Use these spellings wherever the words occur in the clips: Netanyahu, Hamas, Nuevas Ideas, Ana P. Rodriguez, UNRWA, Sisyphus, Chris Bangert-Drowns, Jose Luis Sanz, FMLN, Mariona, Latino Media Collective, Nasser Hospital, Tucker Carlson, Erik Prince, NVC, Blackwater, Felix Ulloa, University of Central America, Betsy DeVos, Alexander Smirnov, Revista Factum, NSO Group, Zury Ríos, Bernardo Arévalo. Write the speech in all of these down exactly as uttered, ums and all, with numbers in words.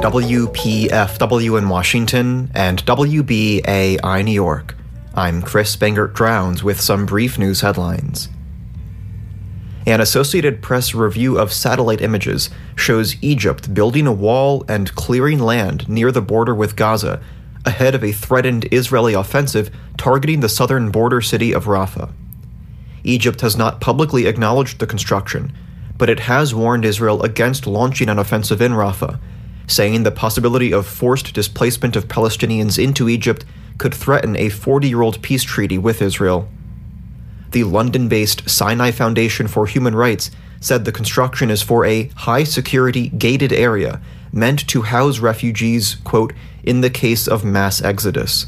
W P F W in Washington and W B A I New York. I'm Chris Bangert-Drowns with some brief news headlines. An Associated Press review of satellite images shows Egypt building a wall and clearing land near the border with Gaza, ahead of a threatened Israeli offensive targeting the southern border city of Rafah. Egypt has not publicly acknowledged the construction, but it has warned Israel against launching an offensive in Rafah, saying the possibility of forced displacement of Palestinians into Egypt could threaten a forty-year-old peace treaty with Israel. The London-based Sinai Foundation for Human Rights said the construction is for a high-security gated area meant to house refugees, quote, in the case of mass exodus.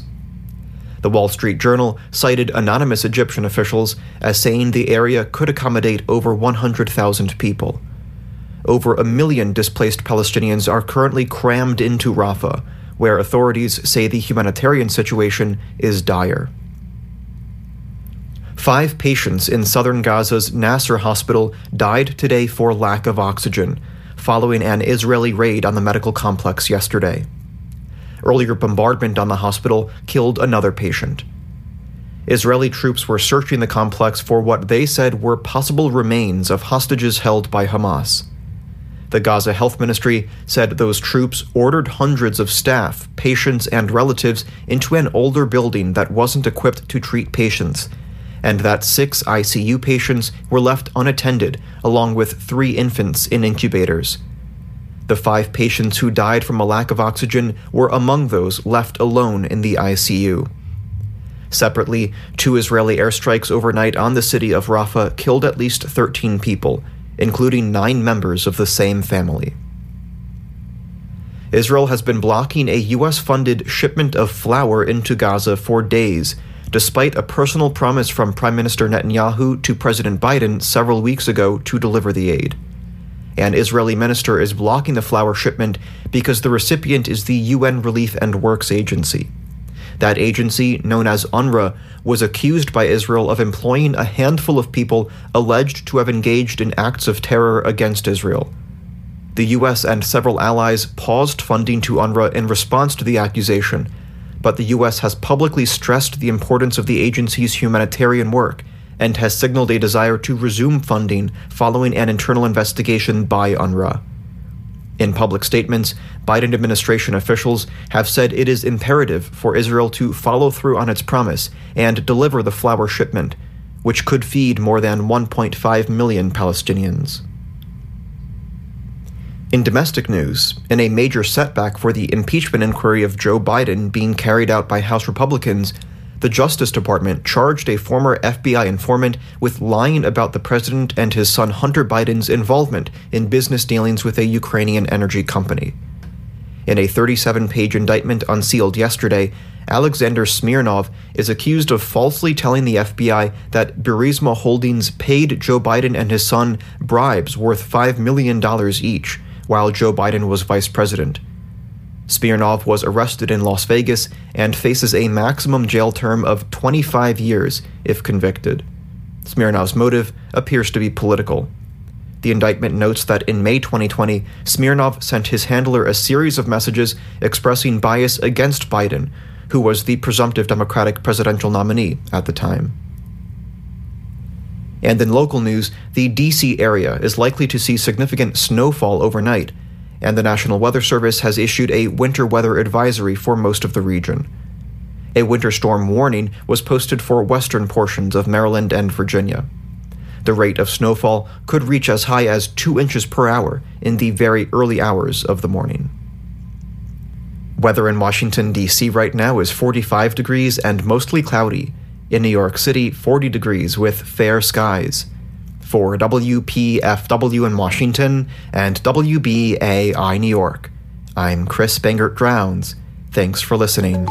The Wall Street Journal cited anonymous Egyptian officials as saying the area could accommodate over one hundred thousand people. Over a million displaced Palestinians are currently crammed into Rafah, where authorities say the humanitarian situation is dire. Five patients in southern Gaza's Nasser Hospital died today for lack of oxygen, following an Israeli raid on the medical complex yesterday. Earlier bombardment on the hospital killed another patient. Israeli troops were searching the complex for what they said were possible remains of hostages held by Hamas. The Gaza Health Ministry said those troops ordered hundreds of staff, patients, and relatives into an older building that wasn't equipped to treat patients, and that six I C U patients were left unattended, along with three infants in incubators. The five patients who died from a lack of oxygen were among those left alone in the I C U. Separately, two Israeli airstrikes overnight on the city of Rafah killed at least thirteen people, including nine members of the same family. Israel has been blocking a U S-funded shipment of flour into Gaza for days, despite a personal promise from Prime Minister Netanyahu to President Biden several weeks ago to deliver the aid. An Israeli minister is blocking the flour shipment because the recipient is the U N Relief and Works Agency. That agency, known as UNRWA, was accused by Israel of employing a handful of people alleged to have engaged in acts of terror against Israel. The U S and several allies paused funding to UNRWA in response to the accusation, but the U S has publicly stressed the importance of the agency's humanitarian work and has signaled a desire to resume funding following an internal investigation by UNRWA. In public statements, Biden administration officials have said it is imperative for Israel to follow through on its promise and deliver the flour shipment, which could feed more than one point five million Palestinians. In domestic news, in a major setback for the impeachment inquiry of Joe Biden being carried out by House Republicans, the Justice Department charged a former F B I informant with lying about the president and his son Hunter Biden's involvement in business dealings with a Ukrainian energy company. In a thirty-seven page indictment unsealed yesterday, Alexander Smirnov is accused of falsely telling the F B I that Burisma Holdings paid Joe Biden and his son bribes worth five million dollars each while Joe Biden was vice president. Smirnov was arrested in Las Vegas and faces a maximum jail term of twenty-five years if convicted. Smirnov's motive appears to be political. The indictment notes that in May twenty twenty, Smirnov sent his handler a series of messages expressing bias against Biden, who was the presumptive Democratic presidential nominee at the time. And in local news, the D C area is likely to see significant snowfall overnight, and the National Weather Service has issued a winter weather advisory for most of the region. A winter storm warning was posted for western portions of Maryland and Virginia. The rate of snowfall could reach as high as two inches per hour in the very early hours of the morning. Weather in Washington, D C right now is forty-five degrees and mostly cloudy. In New York City, forty degrees with fair skies. For W P F W in Washington and W B A I New York, I'm Chris Bangert-Drowns. Thanks for listening.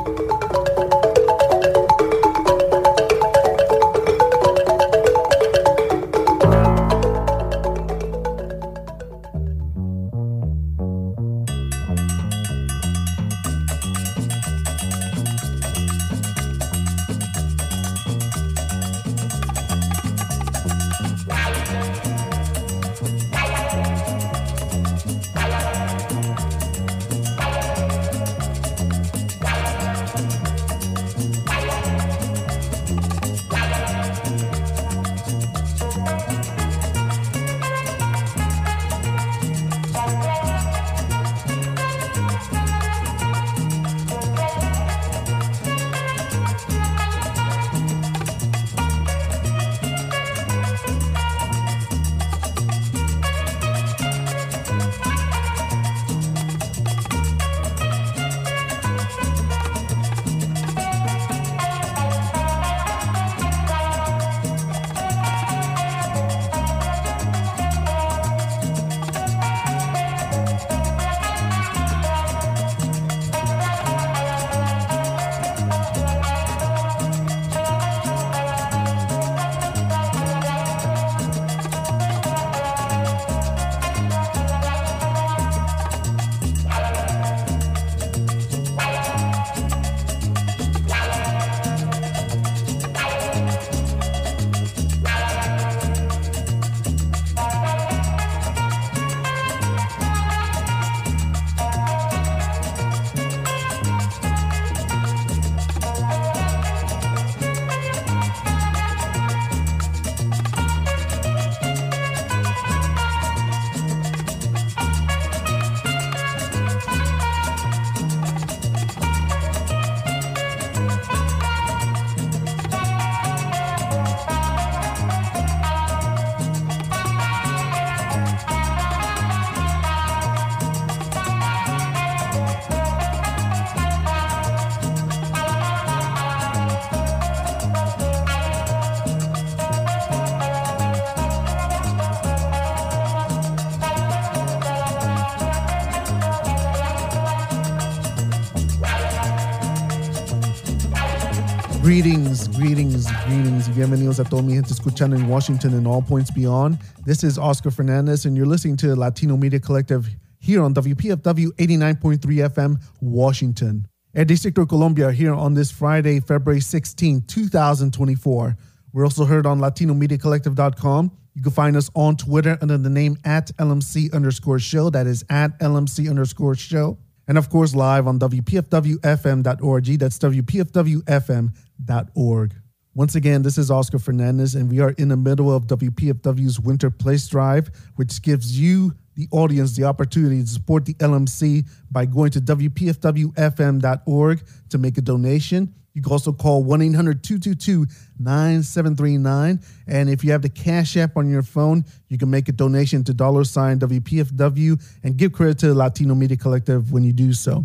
Greetings, greetings, greetings. Bienvenidos a todos mi gente escuchando in Washington and all points beyond. This is Oscar Fernandez, and you're listening to Latino Media Collective here on W P F W eighty-nine point three F M, Washington. El Distrito de Colombia here on this Friday, February sixteenth, twenty twenty-four. We're also heard on latino media collective dot com. You can find us on Twitter under the name at LMC underscore show. That is at LMC underscore show. And of course, live on W P F W F M dot org. That's W P F W F M dot org. Once again, this is Oscar Fernandez, and we are in the middle of W P F W's Winter Place Drive, which gives you, the audience, the opportunity to support the L M C by going to W P F W F M dot org to make a donation. You can also call one eight hundred two two two nine seven three nine. And if you have the Cash App on your phone, you can make a donation to dollar sign W P F W and give credit to the Latino Media Collective when you do so.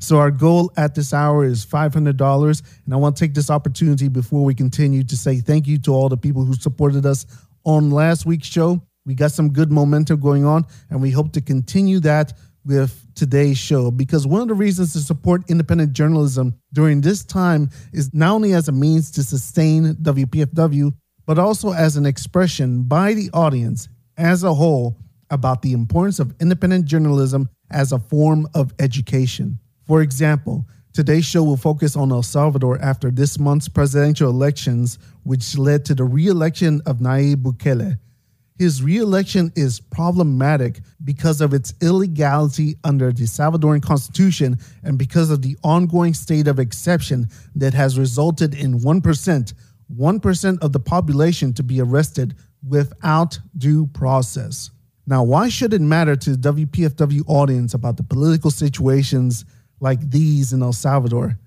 So our goal at this hour is five hundred dollars. And I want to take this opportunity before we continue to say thank you to all the people who supported us on last week's show. We got some good momentum going on, and we hope to continue that with today's show, because one of the reasons to support independent journalism during this time is not only as a means to sustain W P F W, but also as an expression by the audience as a whole about the importance of independent journalism as a form of education. For example, today's show will focus on El Salvador after this month's presidential elections, which led to the re-election of Nayib Bukele. his re-election is problematic because of its illegality under the Salvadoran Constitution and because of the ongoing state of exception that has resulted in one percent, one percent of the population to be arrested without due process. Now, why should it matter to the W P F W audience about the political situations like these in El Salvador?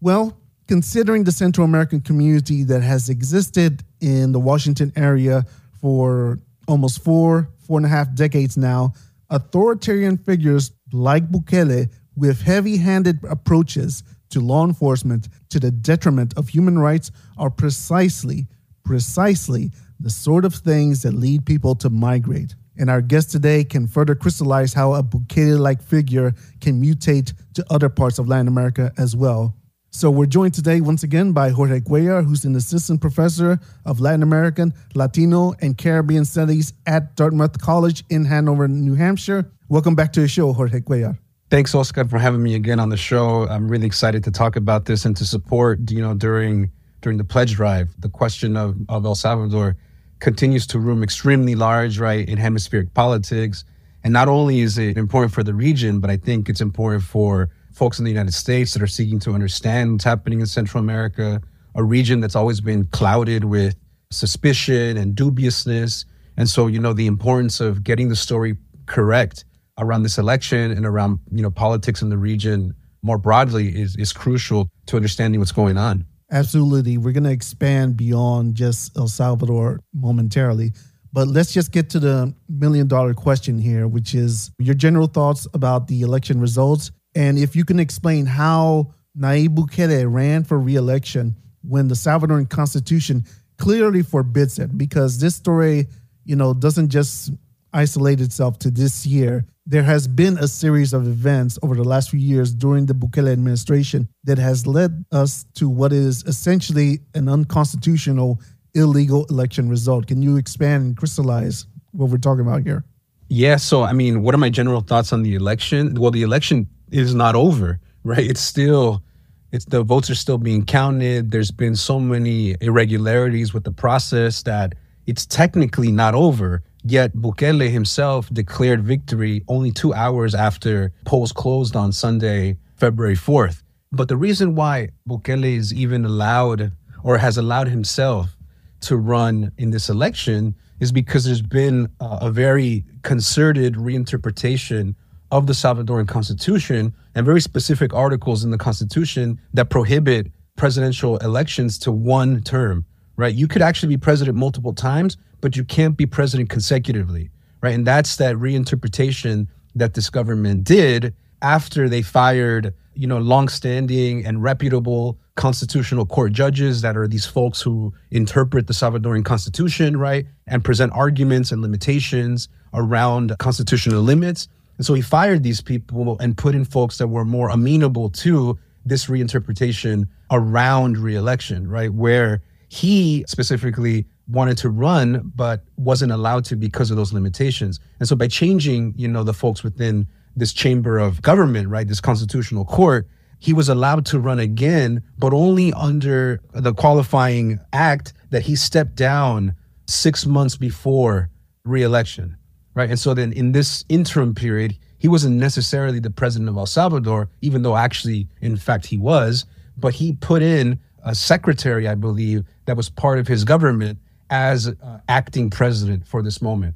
Well, considering the Central American community that has existed in the Washington area for almost four, four and a half decades now, authoritarian figures like Bukele with heavy-handed approaches to law enforcement to the detriment of human rights are precisely, precisely the sort of things that lead people to migrate. And our guest today can further crystallize how a Bukele-like figure can mutate to other parts of Latin America as well. So we're joined today once again by Jorge Cuellar, who's an assistant professor of Latin American, Latino, and Caribbean Studies at Dartmouth College in Hanover, New Hampshire. Welcome back to the show, Jorge Cuellar. Thanks, Oscar, for having me again on the show. I'm really excited to talk about this and to support, you know, during during the pledge drive. The question of, of El Salvador continues to loom extremely large, right, in hemispheric politics. And not only is it important for the region, but I think it's important for folks in the United States that are seeking to understand what's happening in Central America, a region that's always been clouded with suspicion and dubiousness. And so, you know, the importance of getting the story correct around this election and around, you know, politics in the region more broadly is, is crucial to understanding what's going on. Absolutely. We're going to expand beyond just El Salvador momentarily. But let's just get to the million dollar question here, which is your general thoughts about the election results. And if you can explain how Nayib Bukele ran for re-election when the Salvadoran Constitution clearly forbids it, because this story, you know, doesn't just isolate itself to this year. There has been a series of events over the last few years during the Bukele administration that has led us to what is essentially an unconstitutional, illegal election result. Can you expand and crystallize what we're talking about here? Yeah, so, I mean, what are my general thoughts on the election? Well, the election is not over, right? It's still, it's the votes are still being counted. There's been so many irregularities with the process that it's technically not over. Yet Bukele himself declared victory only two hours after polls closed on Sunday, February fourth. But the reason why Bukele is even allowed or has allowed himself to run in this election is because there's been a, a very concerted reinterpretation of the Salvadoran Constitution and very specific articles in the Constitution that prohibit presidential elections to one term, right? You could actually be president multiple times, but you can't be president consecutively, right? And that's that reinterpretation that this government did after they fired, you know, longstanding and reputable constitutional court judges that are these folks who interpret the Salvadoran Constitution, right? And present arguments and limitations around constitutional limits. And so he fired these people and put in folks that were more amenable to this reinterpretation around re-election, right? Where he specifically wanted to run, but wasn't allowed to because of those limitations. And so by changing, you know, the folks within this chamber of government, right, this constitutional court, he was allowed to run again, but only under the qualifying act that he stepped down six months before re-election. Right. And so then in this interim period, he wasn't necessarily the president of El Salvador, even though actually, in fact, he was. But he put in a secretary, I believe, that was part of his government as uh, acting president for this moment.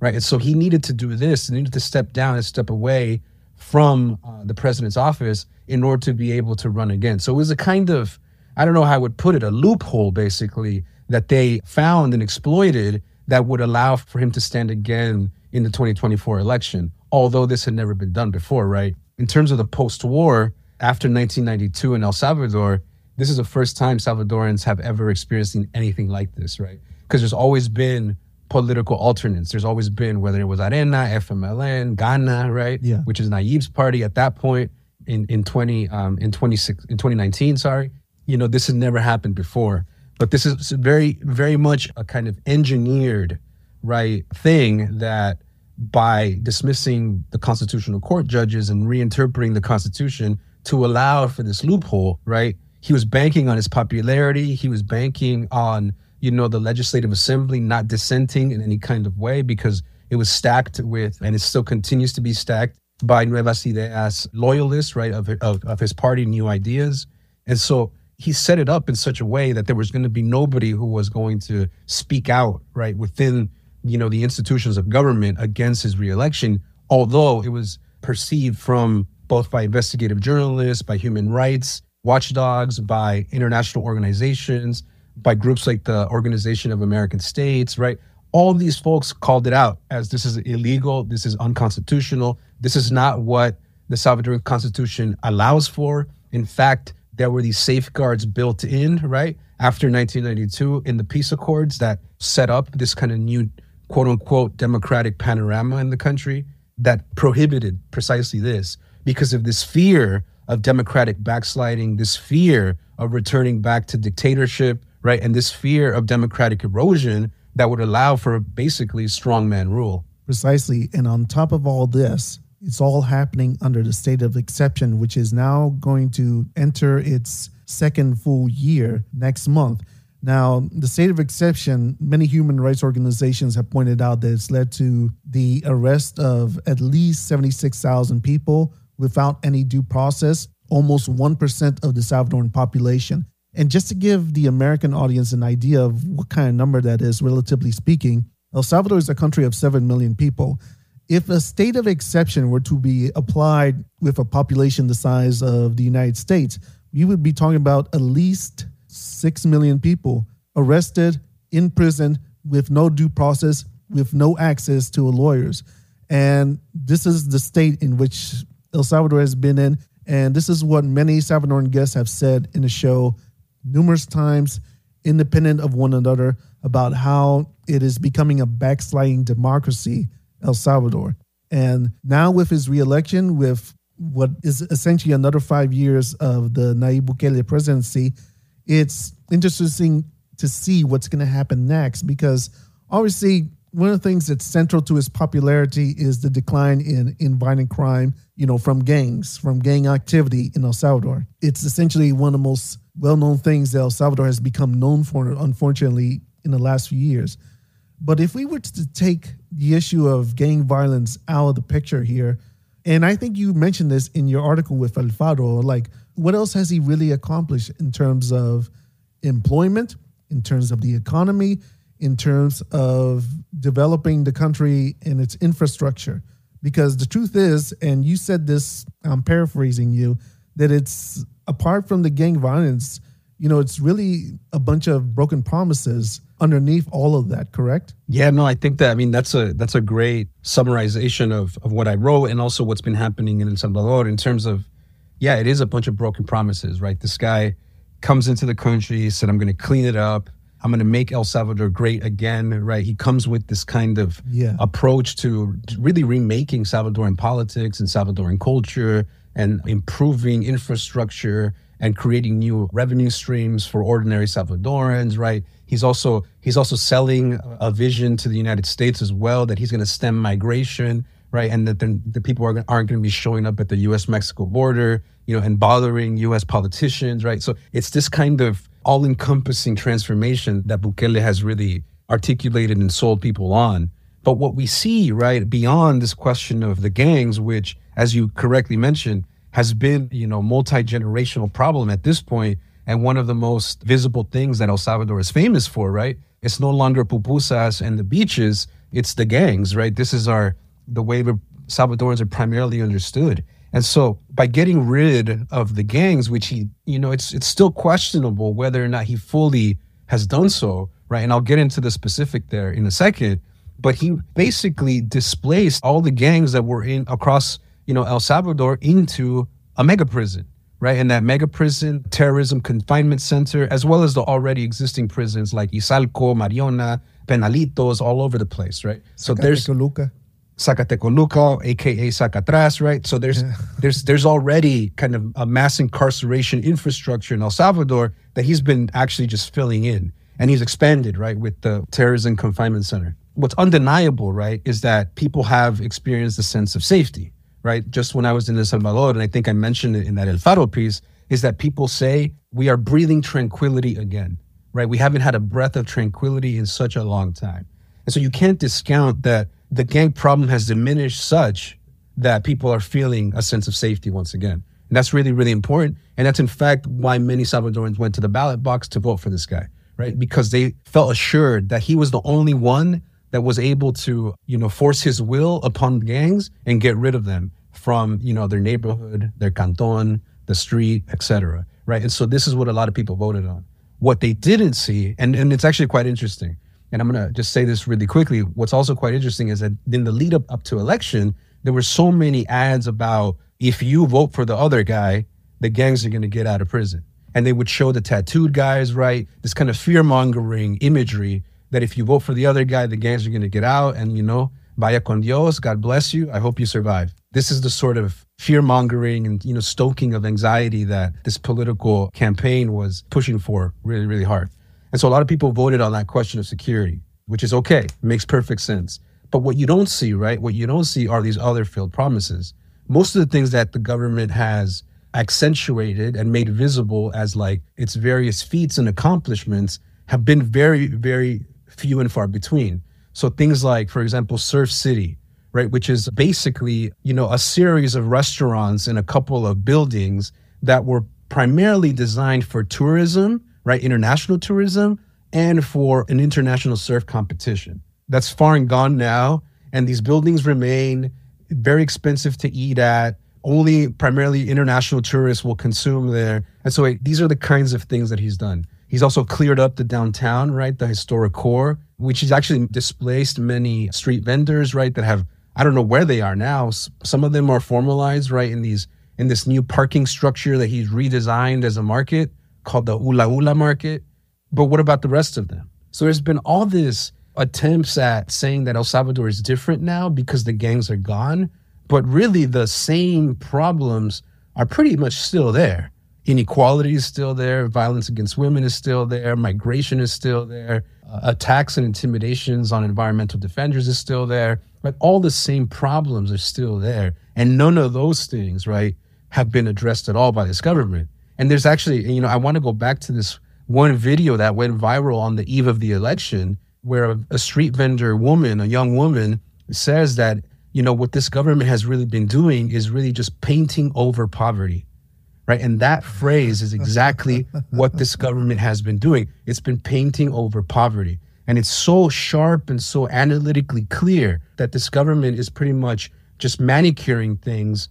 Right. And so he needed to do this, he needed to step down and step away from uh, the president's office in order to be able to run again. So it was a kind of, I don't know how I would put it, a loophole, basically, that they found and exploited that would allow for him to stand again in the twenty twenty-four election, although this had never been done before, right? In terms of the post-war, after nineteen ninety-two in El Salvador, this is the first time Salvadorans have ever experienced anything like this, right? Because there's always been political alternates. There's always been, whether it was Arena, F M L N, Ghana, right? Yeah. Which is Nayib's party at that point in, in, twenty, um, in, twenty-six, in twenty nineteen, sorry. You know, this had never happened before. But this is very, very much a kind of engineered, right, thing that by dismissing the constitutional court judges and reinterpreting the Constitution to allow for this loophole, right, he was banking on his popularity. He was banking on, you know, the Legislative Assembly not dissenting in any kind of way, because it was stacked with, and it still continues to be stacked by Nuevas Ideas loyalists, right, of, of, of his party, New Ideas. And so he set it up in such a way that there was going to be nobody who was going to speak out, right, within, you know, the institutions of government against his reelection, although it was perceived from both by investigative journalists, by human rights watchdogs, by international organizations, by groups like the Organization of American States, right? All these folks called it out as this is illegal, this is unconstitutional, this is not what the Salvadoran Constitution allows for. In fact, there were these safeguards built in, right, after nineteen ninety-two in the peace accords that set up this kind of new, quote unquote, democratic panorama in the country that prohibited precisely this, because of this fear of democratic backsliding, this fear of returning back to dictatorship, right? And this fear of democratic erosion that would allow for basically strongman rule. Precisely. And on top of all this, it's all happening under the state of exception, which is now going to enter its second full year next month. Now, the state of exception, many human rights organizations have pointed out that it's led to the arrest of at least seventy-six thousand people without any due process, almost one percent of the Salvadoran population. And just to give the American audience an idea of what kind of number that is, relatively speaking, El Salvador is a country of seven million people. If a state of exception were to be applied with a population the size of the United States, we would be talking about at least six million people arrested, in prison, with no due process, with no access to lawyers. And this is the state in which El Salvador has been in, and this is what many Salvadoran guests have said in the show numerous times, independent of one another, about how it is becoming a backsliding democracy, El Salvador. And now with his reelection, with what is essentially another five years of the Nayib Bukele presidency, it's interesting to see what's going to happen next, because obviously one of the things that's central to his popularity is the decline in, in violent crime, you know, from gangs, from gang activity in El Salvador. It's essentially one of the most well-known things that El Salvador has become known for, unfortunately, in the last few years. But if we were to take the issue of gang violence out of the picture here, and I think you mentioned this in your article with El Faro, like, what else has he really accomplished in terms of employment, in terms of the economy, in terms of developing the country and its infrastructure? Because the truth is, and you said this, I'm paraphrasing you, that it's, apart from the gang violence, you know, it's really a bunch of broken promises underneath all of that, correct? Yeah, no, I think that, I mean, that's a that's a great summarization of, of what I wrote and also what's been happening in El Salvador in terms of, yeah, it is a bunch of broken promises, right? This guy comes into the country, said, I'm going to clean it up. I'm going to make El Salvador great again, right? He comes with this kind of yeah. approach to really remaking Salvadoran politics and Salvadoran culture and improving infrastructure and creating new revenue streams for ordinary Salvadorans, right? He's also he's also selling a vision to the United States as well, that he's going to stem migration, right? And that the, the people are, aren't going to be showing up at the U S Mexico border, you know, and bothering U S politicians, right? So it's this kind of all-encompassing transformation that Bukele has really articulated and sold people on. But what we see, right, beyond this question of the gangs, which, as you correctly mentioned, has been, you know, multi-generational problem at this point, and one of the most visible things that El Salvador is famous for, right? It's no longer pupusas and the beaches, it's the gangs, right? This is our the way Salvadorans are primarily understood. And so by getting rid of the gangs, which he, you know, it's it's still questionable whether or not he fully has done so, right? And I'll get into the specific there in a second, but he basically displaced all the gangs that were in across, you know, El Salvador into a mega prison, right? And that mega prison, terrorism confinement center, as well as the already existing prisons like Isalco, Mariona, Penalitos, all over the place, right? So there's Zacatecoluca, aka Zacatras, right? So there's yeah. there's there's already kind of a mass incarceration infrastructure in El Salvador that he's been actually just filling in, and he's expanded, right, with the terrorism confinement center. What's undeniable, right, is that people have experienced a sense of safety, right? Just when I was in El Salvador, and I think I mentioned it in that El Faro piece, is that people say we are breathing tranquility again, right? We haven't had a breath of tranquility in such a long time. And so you can't discount that the gang problem has diminished such that people are feeling a sense of safety once again. And that's really, really important. And that's in fact why many Salvadorans went to the ballot box to vote for this guy, right? Because they felt assured that he was the only one that was able to, you know, force his will upon gangs and get rid of them from, you know, their neighborhood, their canton, the street, et cetera, right? And so this is what a lot of people voted on. What they didn't see, and, and it's actually quite interesting, and I'm going to just say this really quickly. What's also quite interesting is that in the lead up, up to election, there were so many ads about, if you vote for the other guy, the gangs are going to get out of prison. And they would show the tattooed guys, right? This kind of fear-mongering imagery that if you vote for the other guy, the gangs are going to get out. And, you know, vaya con Dios, God bless you. I hope you survive. This is the sort of fear-mongering and, you know, stoking of anxiety that this political campaign was pushing for really, really hard. And so a lot of people voted on that question of security, which is okay, it makes perfect sense. But what you don't see, right? What you don't see are these other failed promises. Most of the things that the government has accentuated and made visible as like its various feats and accomplishments have been very, very few and far between. So things like, for example, Surf City, right? Which is basically, you know, a series of restaurants in a couple of buildings that were primarily designed for tourism, right? International tourism, and for an international surf competition. That's far and gone now. And these buildings remain very expensive to eat at. Only primarily international tourists will consume there. And so it, these are the kinds of things that he's done. He's also cleared up the downtown, right? The historic core, which has actually displaced many street vendors, right? That have, I don't know where they are now. Some of them are formalized, right? In these, in this new parking structure that he's redesigned as a market called the Ula Ula Market. But what about the rest of them? So there's been all this attempts at saying that El Salvador is different now because the gangs are gone. But really, the same problems are pretty much still there. Inequality is still there. Violence against women is still there. Migration is still there. Uh, attacks and intimidations on environmental defenders is still there. But all the same problems are still there. And none of those things, right, have been addressed at all by this government. And there's actually, you know, I want to go back to this one video that went viral on the eve of the election, where a, a street vendor woman, a young woman, says that, you know, what this government has really been doing is really just painting over poverty, right? And that phrase is exactly what this government has been doing. It's been painting over poverty. And it's so sharp and so analytically clear that this government is pretty much just manicuring things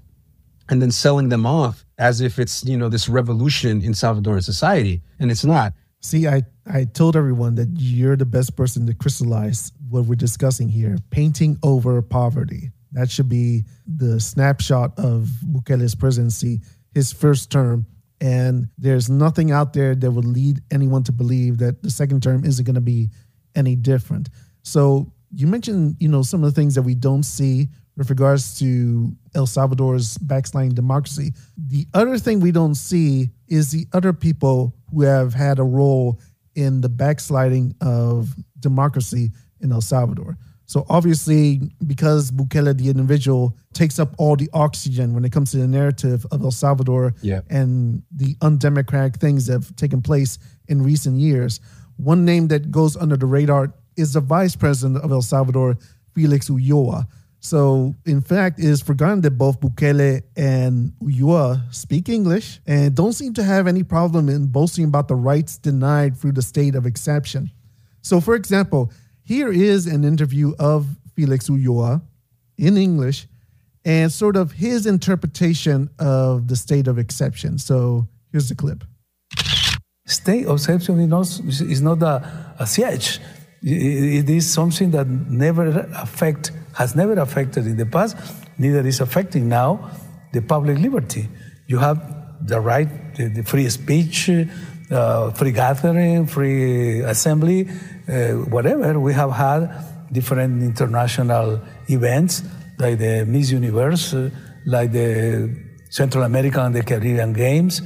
and then selling them off as if it's, you know, this revolution in Salvadoran society. And it's not. See, I, I told everyone that you're the best person to crystallize what we're discussing here. Painting over poverty. That should be the snapshot of Bukele's presidency, his first term. And there's nothing out there that would lead anyone to believe that the second term isn't going to be any different. So you mentioned, you know, some of the things that we don't see with regards to El Salvador's backsliding democracy. The other thing we don't see is the other people who have had a role in the backsliding of democracy in El Salvador. So obviously, because Bukele, the individual, takes up all the oxygen when it comes to the narrative of El Salvador yeah. and the undemocratic things that have taken place in recent years, one name that goes under the radar is the vice president of El Salvador, Felix Ulloa. So, in fact, it is forgotten that both Bukele and Ulloa speak English and don't seem to have any problem in boasting about the rights denied through the state of exception. So, for example, here is an interview of Felix Ulloa in English and sort of his interpretation of the state of exception. So, here's the clip. State of exception is not, is not a, a siege. It is something that never affects has never affected in the past, neither is affecting now the public liberty. You have the right, the, the free speech, uh, free gathering, free assembly, uh, whatever. We have had different international events like the Miss Universe, uh, like the Central American and the Caribbean Games,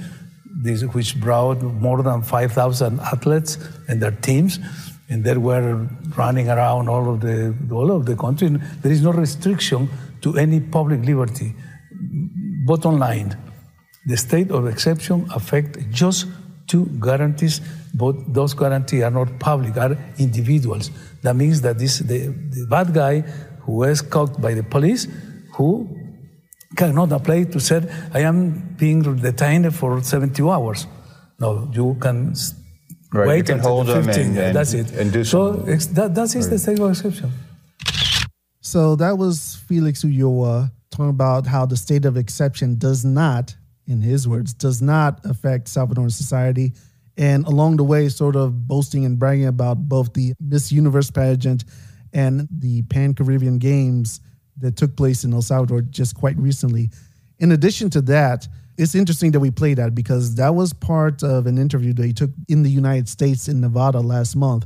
this, which brought more than five thousand athletes and their teams. And they were running around all of the all of the country. There is no restriction to any public liberty. Bottom line, the state of exception affects just two guarantees, but those guarantees are not public, are individuals. That means that this the, the bad guy who was caught by the police, who cannot apply to say, I am being detained for seventy hours. No, you can right, wait you can until hold the fifteen, and, and, that's it. And do so that, that is right. the state of exception. So that was Felix Ulloa talking about how the state of exception does not, in his words, does not affect Salvadoran society, and along the way sort of boasting and bragging about both the Miss Universe pageant and the Pan-Caribbean Games that took place in El Salvador just quite recently. In addition to that, it's interesting that we play that because that was part of an interview that he took in the United States in Nevada last month,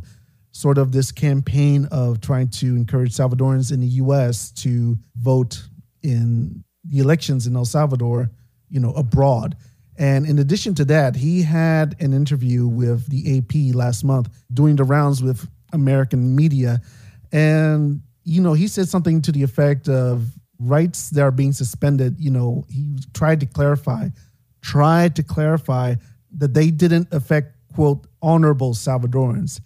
sort of this campaign of trying to encourage Salvadorans in the U S to vote in the elections in El Salvador, you know, abroad. And in addition to that, he had an interview with the A P last month doing the rounds with American media. And, you know, he said something to the effect of rights that are being suspended. You know, he tried to clarify, tried to clarify that they didn't affect, quote, honorable Salvadorans.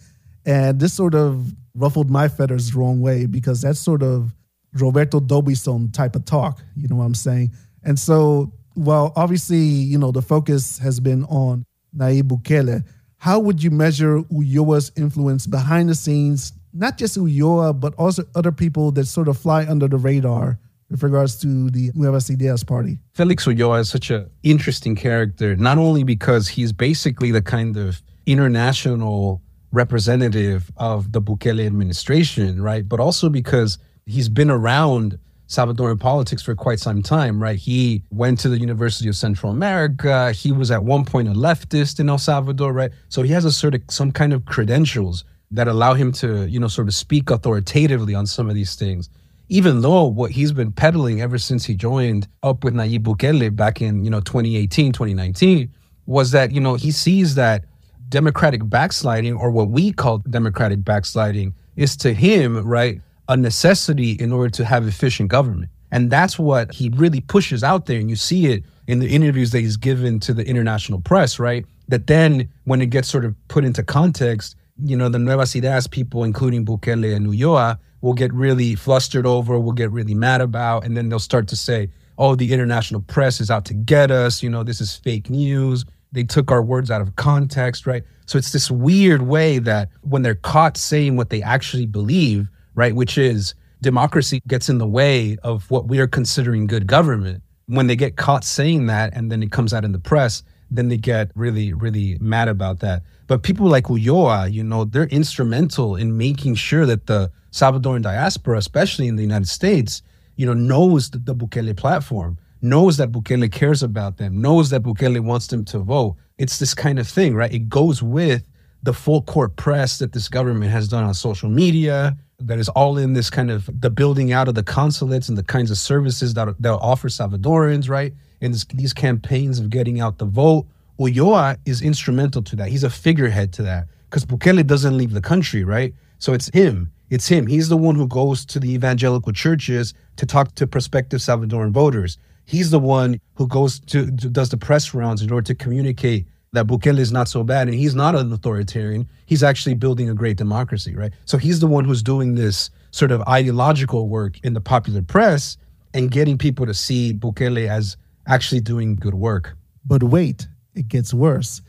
And this sort of ruffled my feathers the wrong way because that's sort of Roberto D'Aubuisson type of talk. You know what I'm saying? And so, well, obviously, you know, the focus has been on Nayib Bukele. How would you measure Ulloa's influence behind the scenes, not just Ulloa, but also other people that sort of fly under the radar with regards to the Nuevas Ideas party? Felix Ulloa is such an interesting character, not only because he's basically the kind of international representative of the Bukele administration, right? But also because he's been around Salvadoran politics for quite some time, right? He went to the University of Central America. He was at one point a leftist in El Salvador, right? So he has a sort of some kind of credentials that allow him to, you know, sort of speak authoritatively on some of these things, even though what he's been peddling ever since he joined up with Nayib Bukele back in, you know, twenty eighteen, twenty nineteen, was that, you know, he sees that democratic backsliding, or what we call democratic backsliding, is to him, right, a necessity in order to have efficient government. And that's what he really pushes out there. And you see it in the interviews that he's given to the international press, right? That then when it gets sort of put into context, you know, the Nuevas Ideas people, including Bukele and Ulloa, will get really flustered over, will get really mad about, and then they'll start to say, oh, the international press is out to get us. You know, this is fake news. They took our words out of context, right? So it's this weird way that when they're caught saying what they actually believe, right, which is democracy gets in the way of what we are considering good government. When they get caught saying that and then it comes out in the press, then they get really, really mad about that. But people like Ulloa, you know, they're instrumental in making sure that the Salvadoran diaspora, especially in the United States, you know, knows the, the Bukele platform, knows that Bukele cares about them, knows that Bukele wants them to vote. It's this kind of thing, right? It goes with the full court press that this government has done on social media, that is all in this kind of the building out of the consulates and the kinds of services that are, that offer Salvadorans, right? And this, these campaigns of getting out the vote. Ulloa is instrumental to that. He's a figurehead to that because Bukele doesn't leave the country, right? So it's him. It's him. He's the one who goes to the evangelical churches to talk to prospective Salvadoran voters. He's the one who goes to, to does the press rounds in order to communicate that Bukele is not so bad, and he's not an authoritarian. He's actually building a great democracy, right? So he's the one who's doing this sort of ideological work in the popular press and getting people to see Bukele as actually doing good work. But wait, it gets worse.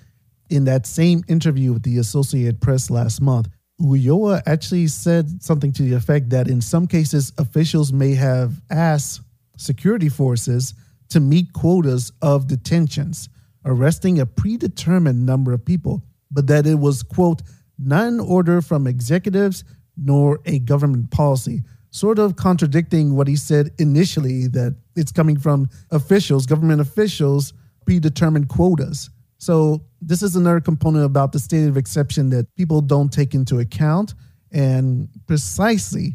In that same interview with the Associated Press last month, Ulloa actually said something to the effect that in some cases, officials may have asked security forces to meet quotas of detentions, arresting a predetermined number of people, but that it was, quote, not an order from executives nor a government policy, sort of contradicting what he said initially, that it's coming from officials, government officials, predetermined quotas. So this is another component about the state of exception that people don't take into account. And precisely,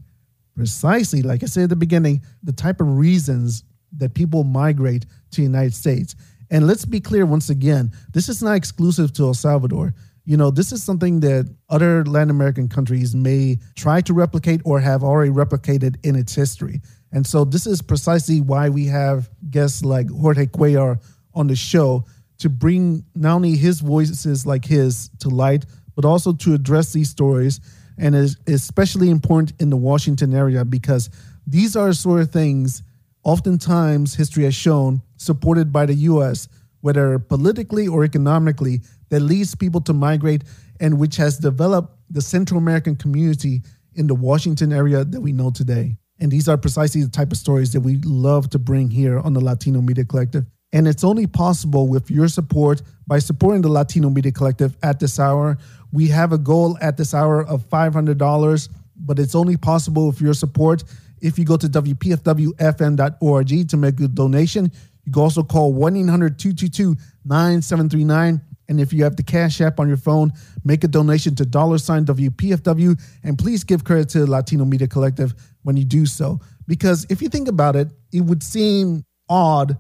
precisely, like I said at the beginning, the type of reasons that people migrate to the United States. And let's be clear once again, this is not exclusive to El Salvador. You know, this is something that other Latin American countries may try to replicate or have already replicated in its history. And so this is precisely why we have guests like Jorge Cuellar on the show to bring not only his voices like his to light, but also to address these stories. And is especially important in the Washington area because these are sort of things oftentimes history has shown supported by the U S, whether politically or economically, that leads people to migrate and which has developed the Central American community in the Washington area that we know today. And these are precisely the type of stories that we love to bring here on the Latino Media Collective. And it's only possible with your support by supporting the Latino Media Collective at this hour. We have a goal at this hour of five hundred dollars, but it's only possible with your support. If you go to W P F W F M dot org to make a donation, you can also call one eight hundred two two two nine seven three nine. And if you have the Cash App on your phone, make a donation to dollar sign W P F W. And please give credit to the Latino Media Collective when you do so. Because if you think about it, it would seem odd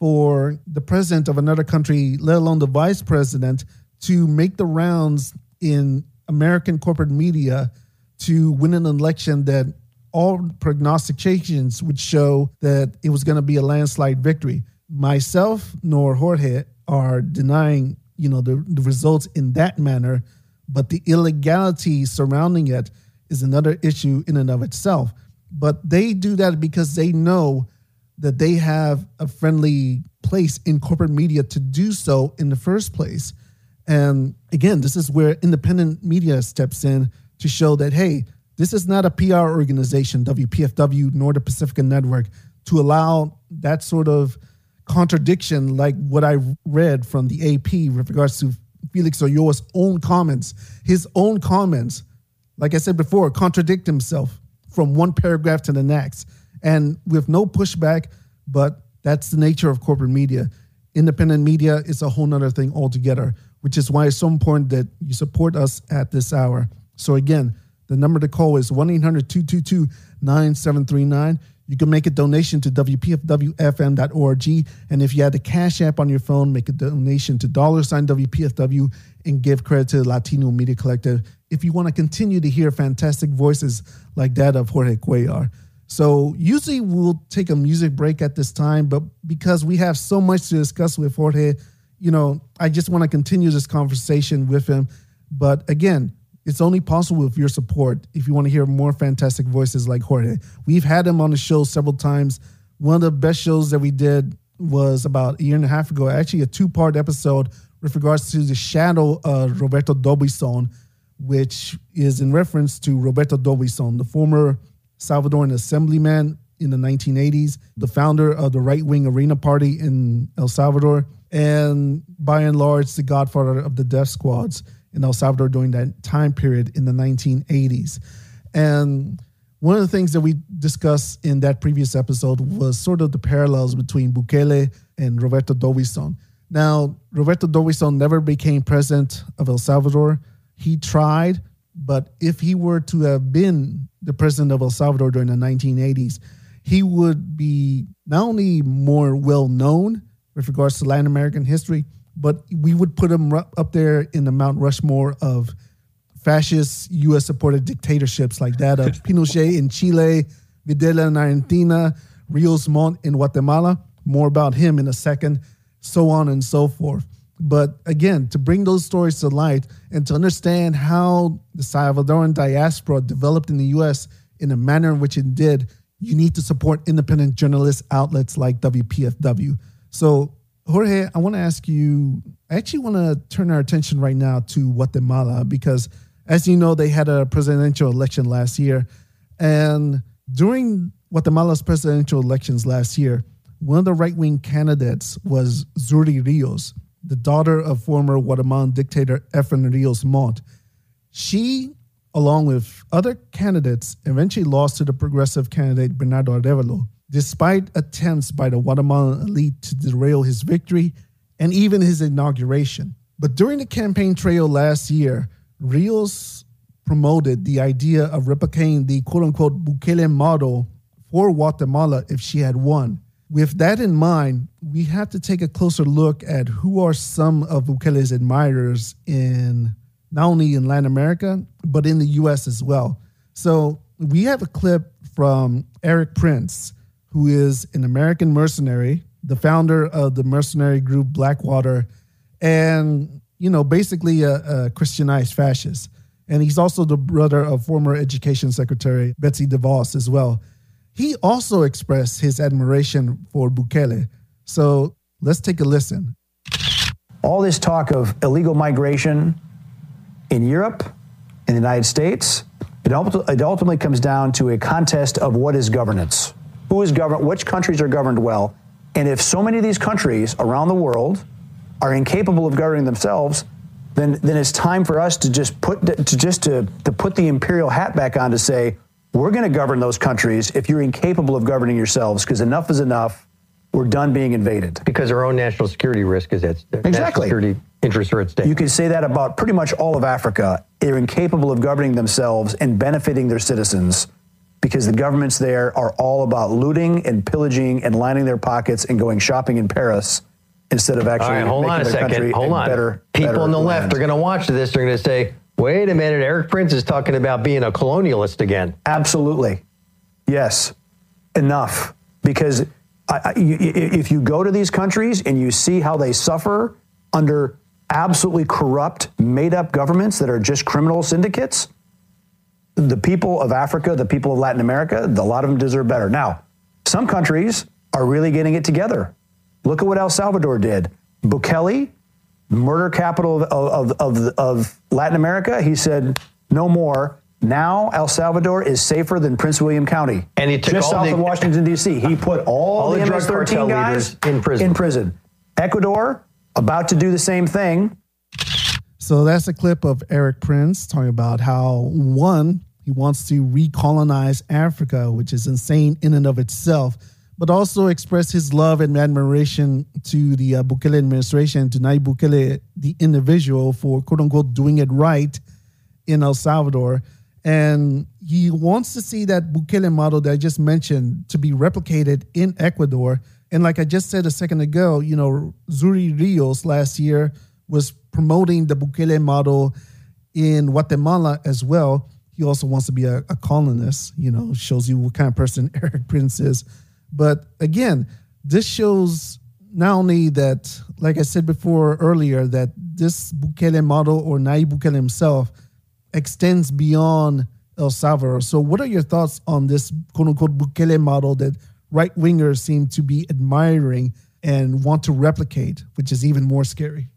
for the president of another country, let alone the vice president, to make the rounds in American corporate media to win an election that all prognostications would show that it was going to be a landslide victory. Myself nor Jorge are denying, you know, the, the results in that manner, but the illegality surrounding it is another issue in and of itself. But they do that because they know that they have a friendly place in corporate media to do so in the first place. And again, this is where independent media steps in to show that, hey, this is not a P R organization, W P F W, nor the Pacifica Network, to allow that sort of contradiction like what I read from the A P with regards to Felix Ulloa's own comments. His own comments, like I said before, contradict himself from one paragraph to the next. And with no pushback, but that's the nature of corporate media. Independent media is a whole nother thing altogether, which is why it's so important that you support us at this hour. So again, the number to call is one eight hundred two two two nine seven three nine. You can make a donation to W P F W F M dot org. And if you have the Cash App on your phone, make a donation to dollar sign W P F W and give credit to the Latino Media Collective if you want to continue to hear fantastic voices like that of Jorge Cuellar. So usually we'll take a music break at this time, but because we have so much to discuss with Jorge, you know, I just want to continue this conversation with him. But again, it's only possible with your support if you want to hear more fantastic voices like Jorge. We've had him on the show several times. One of the best shows that we did was about a year and a half ago, actually a two-part episode with regards to the shadow of Roberto D'Aubuisson, which is in reference to Roberto D'Aubuisson, the former Salvadoran assemblyman in the nineteen eighties, the founder of the right-wing Arena Party in El Salvador, and by and large, the godfather of the death squads in El Salvador during that time period in the nineteen eighties. And one of the things that we discussed in that previous episode was sort of the parallels between Bukele and Roberto D'Aubuisson. Now, Roberto D'Aubuisson never became president of El Salvador. He tried, but if he were to have been the president of El Salvador during the nineteen eighties, he would be not only more well-known with regards to Latin American history, but we would put him up there in the Mount Rushmore of fascist U S-supported dictatorships like that of Pinochet in Chile, Videla in Argentina, Ríos Montt in Guatemala. More about him in a second, so on and so forth. But again, to bring those stories to light and to understand how the Salvadoran diaspora developed in the U S in the manner in which it did, you need to support independent journalist outlets like W P F W. So, Jorge, I want to ask you, I actually want to turn our attention right now to Guatemala because, as you know, they had a presidential election last year. And during Guatemala's presidential elections last year, one of the right-wing candidates was Zury Ríos, the daughter of former Guatemalan dictator Efraín Ríos Montt. She, along with other candidates, eventually lost to the progressive candidate Bernardo Arévalo, despite attempts by the Guatemalan elite to derail his victory and even his inauguration. But during the campaign trail last year, Ríos promoted the idea of replicating the quote-unquote Bukele model for Guatemala if she had won. With that in mind, we have to take a closer look at who are some of Bukele's admirers in not only in Latin America, but in the U S as well. So we have a clip from Erik Prince, who is an American mercenary, the founder of the mercenary group Blackwater, and, you know, basically a, a Christianized fascist. And he's also the brother of former Education Secretary Betsy DeVos as well. He also expressed his admiration for Bukele. So let's take a listen. All this talk of illegal migration in Europe, in the United States, it ultimately comes down to a contest of what is governance. Who is governed, which countries are governed well? And if so many of these countries around the world are incapable of governing themselves, then then it's time for us to just put to just to, to put the imperial hat back on to say, we're going to govern those countries if you're incapable of governing yourselves, because enough is enough. We're done being invaded. Because our own national security risk is at stake. Exactly. National security interests are at stake. You can say that about pretty much all of Africa. They're incapable of governing themselves and benefiting their citizens because the governments there are all about looting and pillaging and lining their pockets and going shopping in Paris instead of actually right, hold making on a their second. country hold on. better. People better on the land. left are going to watch this. They're going to say, wait a minute, Erik Prince is talking about being a colonialist again. Absolutely. Yes. Enough. Because I, I, if you go to these countries and you see how they suffer under absolutely corrupt, made-up governments that are just criminal syndicates, the people of Africa, the people of Latin America, a lot of them deserve better. Now, some countries are really getting it together. Look at what El Salvador did. Bukele, murder capital of, of, of, of Latin America, he said, no more. Now, El Salvador is safer than Prince William County. And he took just all south the, of Washington, D C He put all, all the, the drug cartel leaders in prison. in prison. Ecuador, about to do the same thing. So that's a clip of Erik Prince talking about how, one, he wants to recolonize Africa, which is insane in and of itself, but also express his love and admiration to the uh, Bukele administration, to Nayib Bukele, the individual, for quote-unquote doing it right in El Salvador. And he wants to see that Bukele model that I just mentioned to be replicated in Ecuador. And like I just said a second ago, you know, Zury Ríos last year was promoting the Bukele model in Guatemala as well. He also wants to be a, a colonist, you know, shows you what kind of person Erik Prince is. But again, this shows not only that, like I said before earlier, that this Bukele model or Nayib Bukele himself extends beyond El Salvador. So what are your thoughts on this quote-unquote Bukele model that right-wingers seem to be admiring and want to replicate, which is even more scary?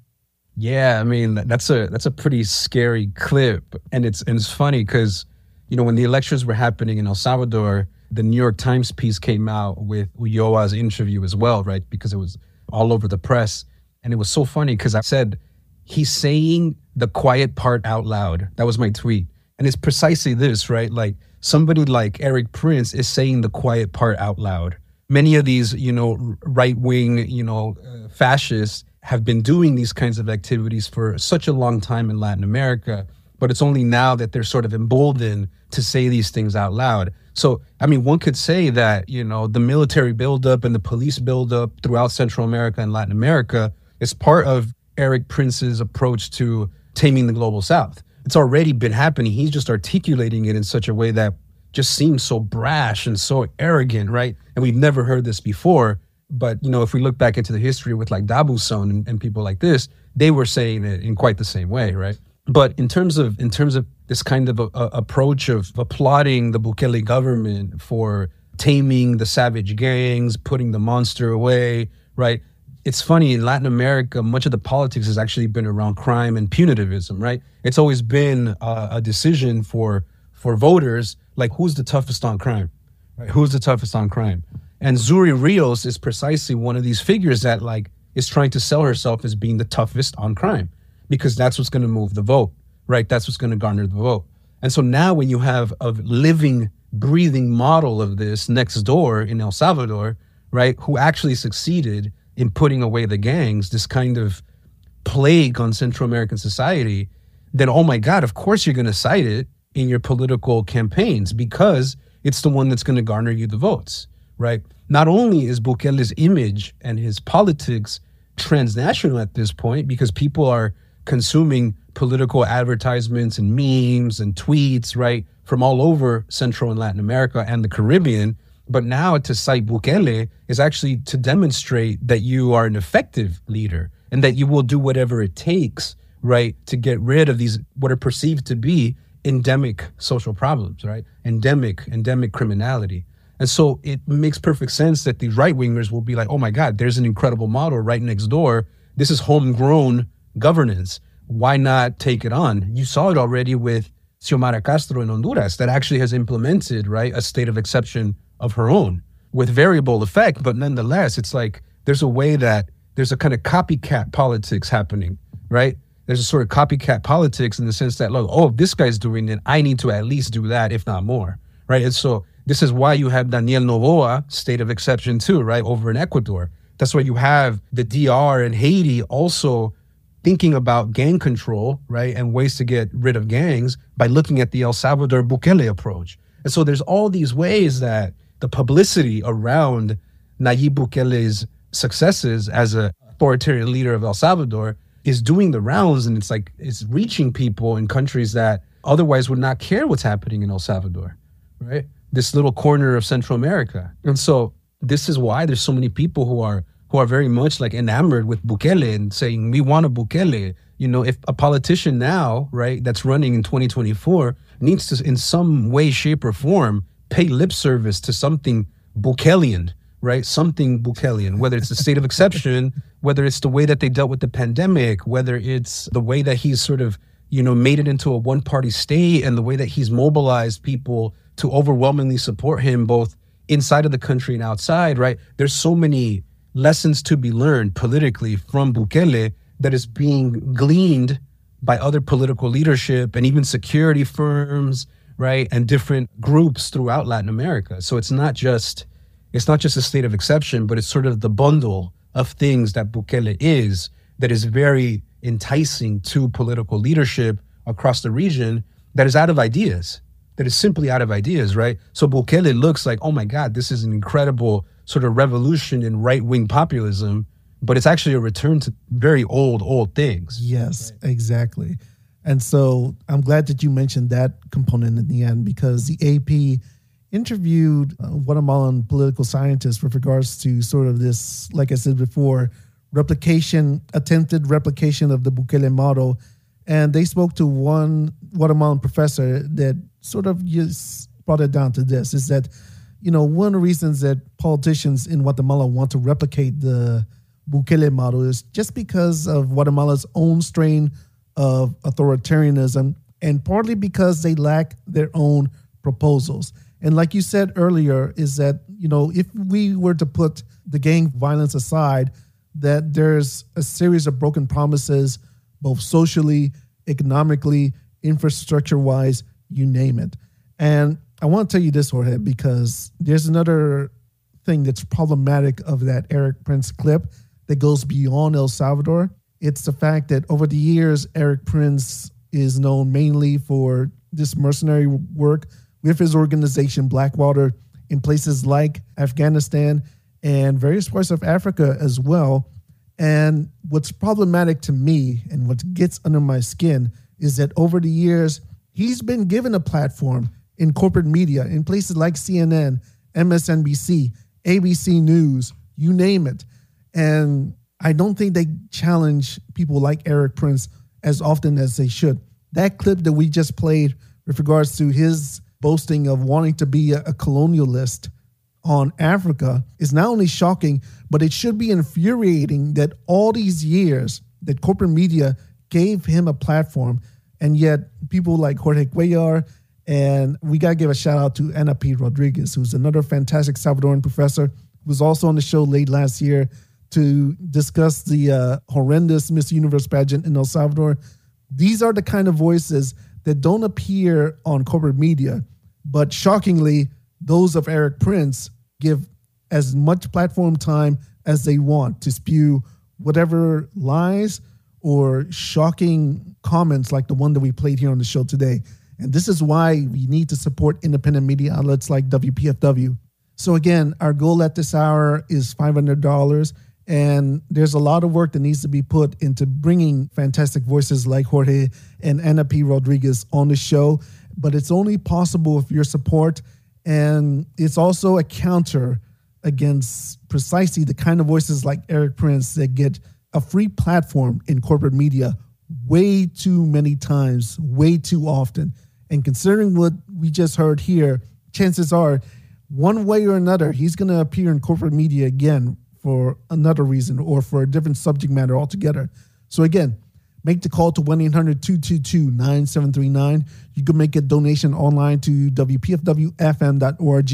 Yeah, I mean, that's a that's a pretty scary clip. And it's, and it's funny because, you know, when the elections were happening in El Salvador, the New York Times piece came out with Ulloa's interview as well, right? Because it was all over the press. And it was so funny because I said, he's saying the quiet part out loud. That was my tweet. And it's precisely this, right? Like somebody like Erik Prince is saying the quiet part out loud. Many of these, you know, right-wing, you know, uh, fascists have been doing these kinds of activities for such a long time in Latin America, but it's only now that they're sort of emboldened to say these things out loud. So, I mean, one could say that, you know, the military buildup and the police buildup throughout Central America and Latin America is part of Erik Prince's approach to taming the global south. It's already been happening. He's just articulating it in such a way that just seems so brash and so arrogant, right? And we've never heard this before. But, you know, if we look back into the history with like D'Aubuisson and, and people like this, they were saying it in quite the same way, right? But in terms of in terms of this kind of a, a approach of applauding the Bukele government for taming the savage gangs, putting the monster away, right? It's funny, in Latin America, much of the politics has actually been around crime and punitivism, right? It's always been uh, a decision for for voters, like, who's the toughest on crime? Right? Who's the toughest on crime? And Zury Ríos is precisely one of these figures that, like, is trying to sell herself as being the toughest on crime, because that's what's going to move the vote, right? That's what's going to garner the vote. And so now when you have a living, breathing model of this next door in El Salvador, right, who actually succeeded in putting away the gangs, this kind of plague on Central American society, then, oh my God, of course you're going to cite it in your political campaigns because it's the one that's going to garner you the votes, right? Not only is Bukele's image and his politics transnational at this point because people are consuming political advertisements and memes and tweets, right, from all over Central and Latin America and the Caribbean, but now to cite Bukele is actually to demonstrate that you are an effective leader, and that you will do whatever it takes, right, to get rid of these, what are perceived to be endemic social problems, right? Endemic, endemic criminality. And so it makes perfect sense that these right-wingers will be like, oh my God, there's an incredible model right next door. This is homegrown governance. Why not take it on? You saw it already with Xiomara Castro in Honduras that actually has implemented, right, a state of exception of her own with variable effect. But nonetheless, it's like there's a way that there's a kind of copycat politics happening, right? There's a sort of copycat politics in the sense that, look, oh, if this guy's doing it, I need to at least do that, if not more, right? And so this is why you have Daniel Novoa, state of exception too, right, over in Ecuador. That's why you have the D R and Haiti also thinking about gang control, right, and ways to get rid of gangs by looking at the El Salvador Bukele approach. And so there's all these ways that the publicity around Nayib Bukele's successes as an authoritarian leader of El Salvador is doing the rounds, and it's like it's reaching people in countries that otherwise would not care what's happening in El Salvador, right? This little corner of Central America. And so this is why there's so many people who are who are very much like enamored with Bukele and saying, we want a Bukele. You know, if a politician now, right, that's running in twenty twenty-four needs to in some way, shape or form pay lip service to something Bukelean, right? Something Bukelean, whether it's the state of exception, whether it's the way that they dealt with the pandemic, whether it's the way that he's sort of, you know, made it into a one-party state and the way that he's mobilized people to overwhelmingly support him both inside of the country and outside, right? There's so many lessons to be learned politically from Bukele that is being gleaned by other political leadership and even security firms, right? And different groups throughout Latin America. So it's not just, it's not just a state of exception, but it's sort of the bundle of things that Bukele is that is very enticing to political leadership across the region that is out of ideas. That is simply out of ideas, right? So Bukele looks like, oh my God, this is an incredible sort of revolution in right-wing populism, but it's actually a return to very old, old things. Yes, right? Exactly. And so I'm glad that you mentioned that component in the end, because the A P interviewed a Guatemalan political scientist with regards to sort of this, like I said before, replication, attempted replication of the Bukele model. And they spoke to one Guatemalan professor that sort of just brought it down to this, is that, you know, one of the reasons that politicians in Guatemala want to replicate the Bukele model is just because of Guatemala's own strain of authoritarianism and partly because they lack their own proposals. And like you said earlier, is that, you know, if we were to put the gang violence aside, that there's a series of broken promises both socially, economically, infrastructure-wise, you name it. And I want to tell you this, Jorge, because there's another thing that's problematic of that Erik Prince clip that goes beyond El Salvador. It's the fact that over the years, Erik Prince is known mainly for this mercenary work with his organization Blackwater in places like Afghanistan and various parts of Africa as well. And what's problematic to me and what gets under my skin is that over the years, he's been given a platform in corporate media, in places like C N N, M S N B C, A B C News, you name it. And I don't think they challenge people like Erik Prince as often as they should. That clip that we just played with regards to his boasting of wanting to be a, a colonialist on Africa is not only shocking, but it should be infuriating that all these years that corporate media gave him a platform, and yet people like Jorge Cuellar, and we got to give a shout out to Ana P. Rodriguez, who's another fantastic Salvadoran professor, who was also on the show late last year to discuss the uh, horrendous Miss Universe pageant in El Salvador. These are the kind of voices that don't appear on corporate media, but shockingly, those of Erik Prince give as much platform time as they want to spew whatever lies or shocking comments like the one that we played here on the show today. And this is why we need to support independent media outlets like W P F W. So again, our goal at this hour is five hundred dollars, and there's a lot of work that needs to be put into bringing fantastic voices like Jorge and Ana P. Rodriguez on the show, but it's only possible with your support. And it's also a counter against precisely the kind of voices like Erik Prince that get a free platform in corporate media way too many times, way too often. And considering what we just heard here, chances are, one way or another, he's going to appear in corporate media again for another reason or for a different subject matter altogether. So again, make the call to one eight hundred two two two nine seven three nine. You can make a donation online to W P F W F M dot org.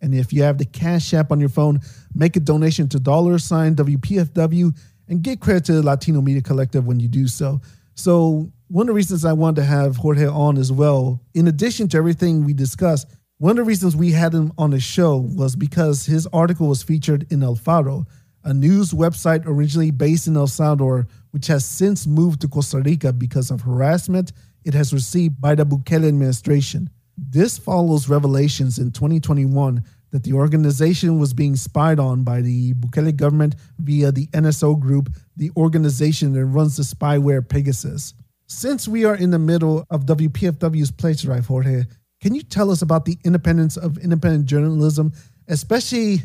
And if you have the Cash App on your phone, make a donation to dollar sign W P F W and get credit to the Latino Media Collective when you do so. So one of the reasons I wanted to have Jorge on as well, in addition to everything we discussed, one of the reasons we had him on the show was because his article was featured in El Faro, a news website originally based in El Salvador, which has since moved to Costa Rica because of harassment it has received by the Bukele administration. This follows revelations in twenty twenty-one that the organization was being spied on by the Bukele government via the N S O Group, the organization that runs the spyware Pegasus. Since we are in the middle of W P F W's Place Drive, Jorge, can you tell us about the independence of independent journalism, especially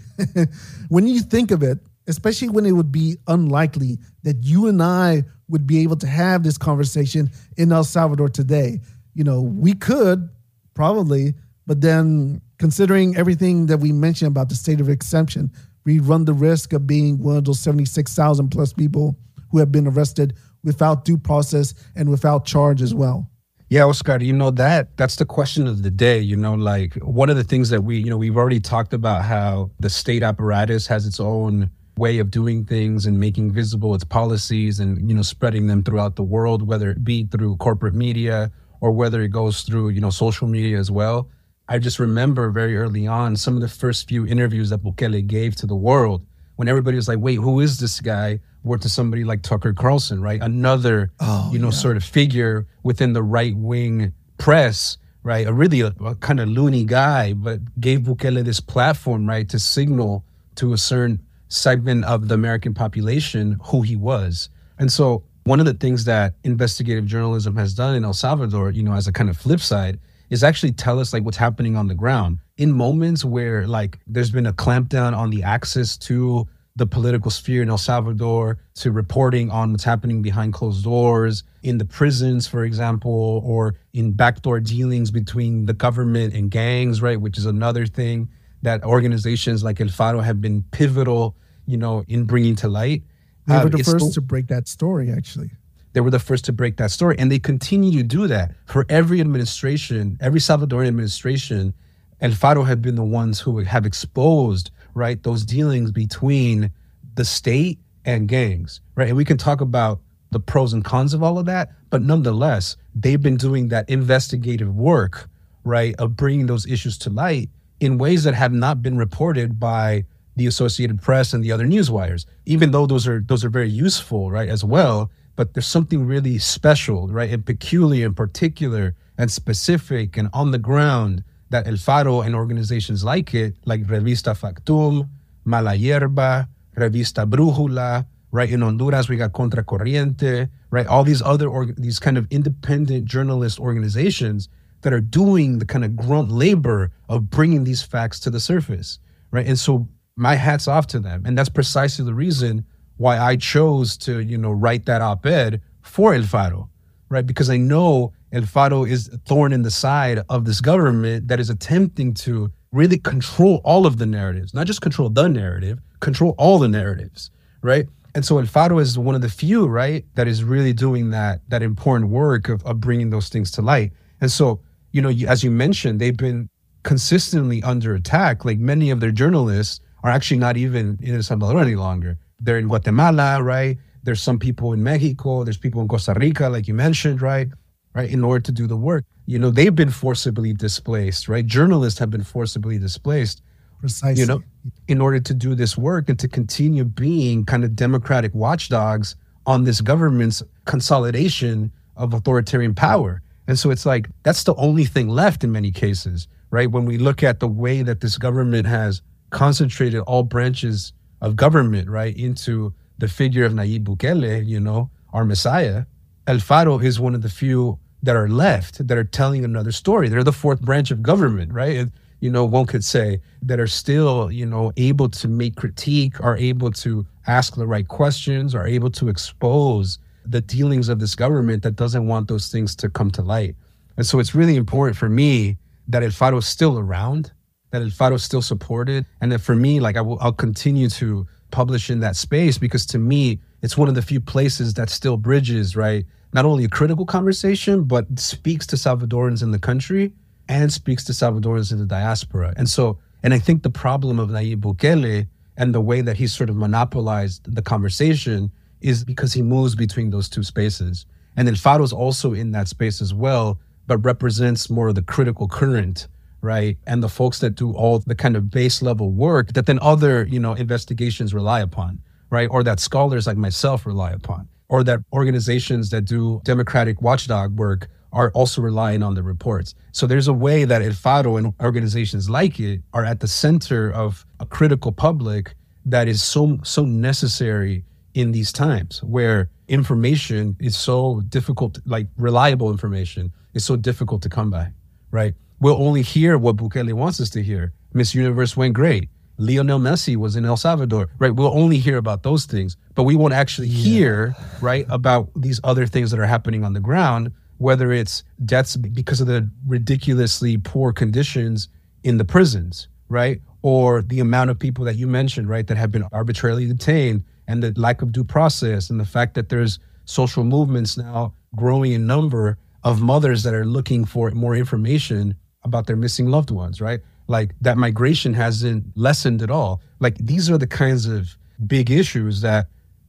when you think of it, especially when it would be unlikely that you and I would be able to have this conversation in El Salvador today? You know, we could, probably, but then considering everything that we mentioned about the state of exemption, we run the risk of being one of those seventy-six thousand plus people who have been arrested without due process and without charge as well. Yeah, Oscar, you know, that that's the question of the day. You know, like one of the things that we, you know, we've already talked about how the state apparatus has its own way of doing things and making visible its policies and, you know, spreading them throughout the world, whether it be through corporate media or whether it goes through, you know, social media as well. I just remember very early on some of the first few interviews that Bukele gave to the world when everybody was like, wait, who is this guy? Were to somebody like Tucker Carlson, right? Another, oh, you know, yeah. sort of figure within the right-wing press, right? A really a, a kind of loony guy, but gave Bukele this platform, right, to signal to a certain segment of the American population who he was. And so one of the things that investigative journalism has done in El Salvador, you know, as a kind of flip side, is actually tell us like what's happening on the ground in moments where like there's been a clampdown on the access to the political sphere in El Salvador, to reporting on what's happening behind closed doors, in the prisons, for example, or in backdoor dealings between the government and gangs, right? Which is another thing that organizations like El Faro have been pivotal, you know, in bringing to light. They were the um, first th- to break that story, actually. They were the first to break that story. And they continue to do that for every administration, every Salvadoran administration. El Faro have been the ones who have exposed, right, those dealings between the state and gangs, right? And we can talk about the pros and cons of all of that. But nonetheless, they've been doing that investigative work, right, of bringing those issues to light in ways that have not been reported by the Associated Press and the other newswires, even though those are those are very useful, right, as well. But there's something really special, right, and peculiar and particular and specific and on the ground that El Faro and organizations like it, like Revista Factum, Mala Hierba, Revista Brújula, right, in Honduras, we got Contra Corriente, right, all these other, org- these kind of independent journalist organizations that are doing the kind of grunt labor of bringing these facts to the surface, right? And so my hat's off to them. And that's precisely the reason why I chose to, you know, write that op-ed for El Faro, right? Because I know El Faro is a thorn in the side of this government that is attempting to really control all of the narratives, not just control the narrative, control all the narratives, right? And so El Faro is one of the few, right, that is really doing that that important work of, of bringing those things to light. And so, you know, as you mentioned, they've been consistently under attack, like many of their journalists are actually not even in El Salvador any longer. They're in Guatemala, right? There's some people in Mexico. There's people in Costa Rica, like you mentioned, right? Right. In order to do the work, you know, they've been forcibly displaced, right? Journalists have been forcibly displaced, precisely. You know, in order to do this work and to continue being kind of democratic watchdogs on this government's consolidation of authoritarian power. And so it's like, that's the only thing left in many cases, right? When we look at the way that this government has concentrated all branches of government, right, into the figure of Nayib Bukele, you know, our messiah, El Faro is one of the few that are left that are telling another story. They're the fourth branch of government, right? And, you know, one could say that are still, you know, able to make critique, are able to ask the right questions, are able to expose the dealings of this government that doesn't want those things to come to light. And so it's really important for me that El Faro is still around, that El Faro is still supported. And that for me, like I will, I'll continue to publish in that space, because to me, it's one of the few places that still bridges, right? Not only a critical conversation, but speaks to Salvadorans in the country and speaks to Salvadorans in the diaspora. And so, and I think the problem of Nayib Bukele and the way that he sort of monopolized the conversation is because he moves between those two spaces. And El Faro is also in that space as well, but represents more of the critical current, right? And the folks that do all the kind of base level work that then other, you know, investigations rely upon, right? Or that scholars like myself rely upon, or that organizations that do democratic watchdog work are also relying on the reports. So there's a way that El Faro and organizations like it are at the center of a critical public that is so, so necessary in these times where information is so difficult, like reliable information is so difficult to come by, right? We'll only hear what Bukele wants us to hear. Miss Universe went great. Lionel Messi was in El Salvador, right? We'll only hear about those things, but we won't actually hear, yeah. right, about these other things that are happening on the ground, whether it's deaths because of the ridiculously poor conditions in the prisons, right? Or the amount of people that you mentioned, right, that have been arbitrarily detained, and the lack of due process, and the fact that there's social movements now growing in number of mothers that are looking for more information about their missing loved ones, right? Like that migration hasn't lessened at all. Like these are the kinds of big issues that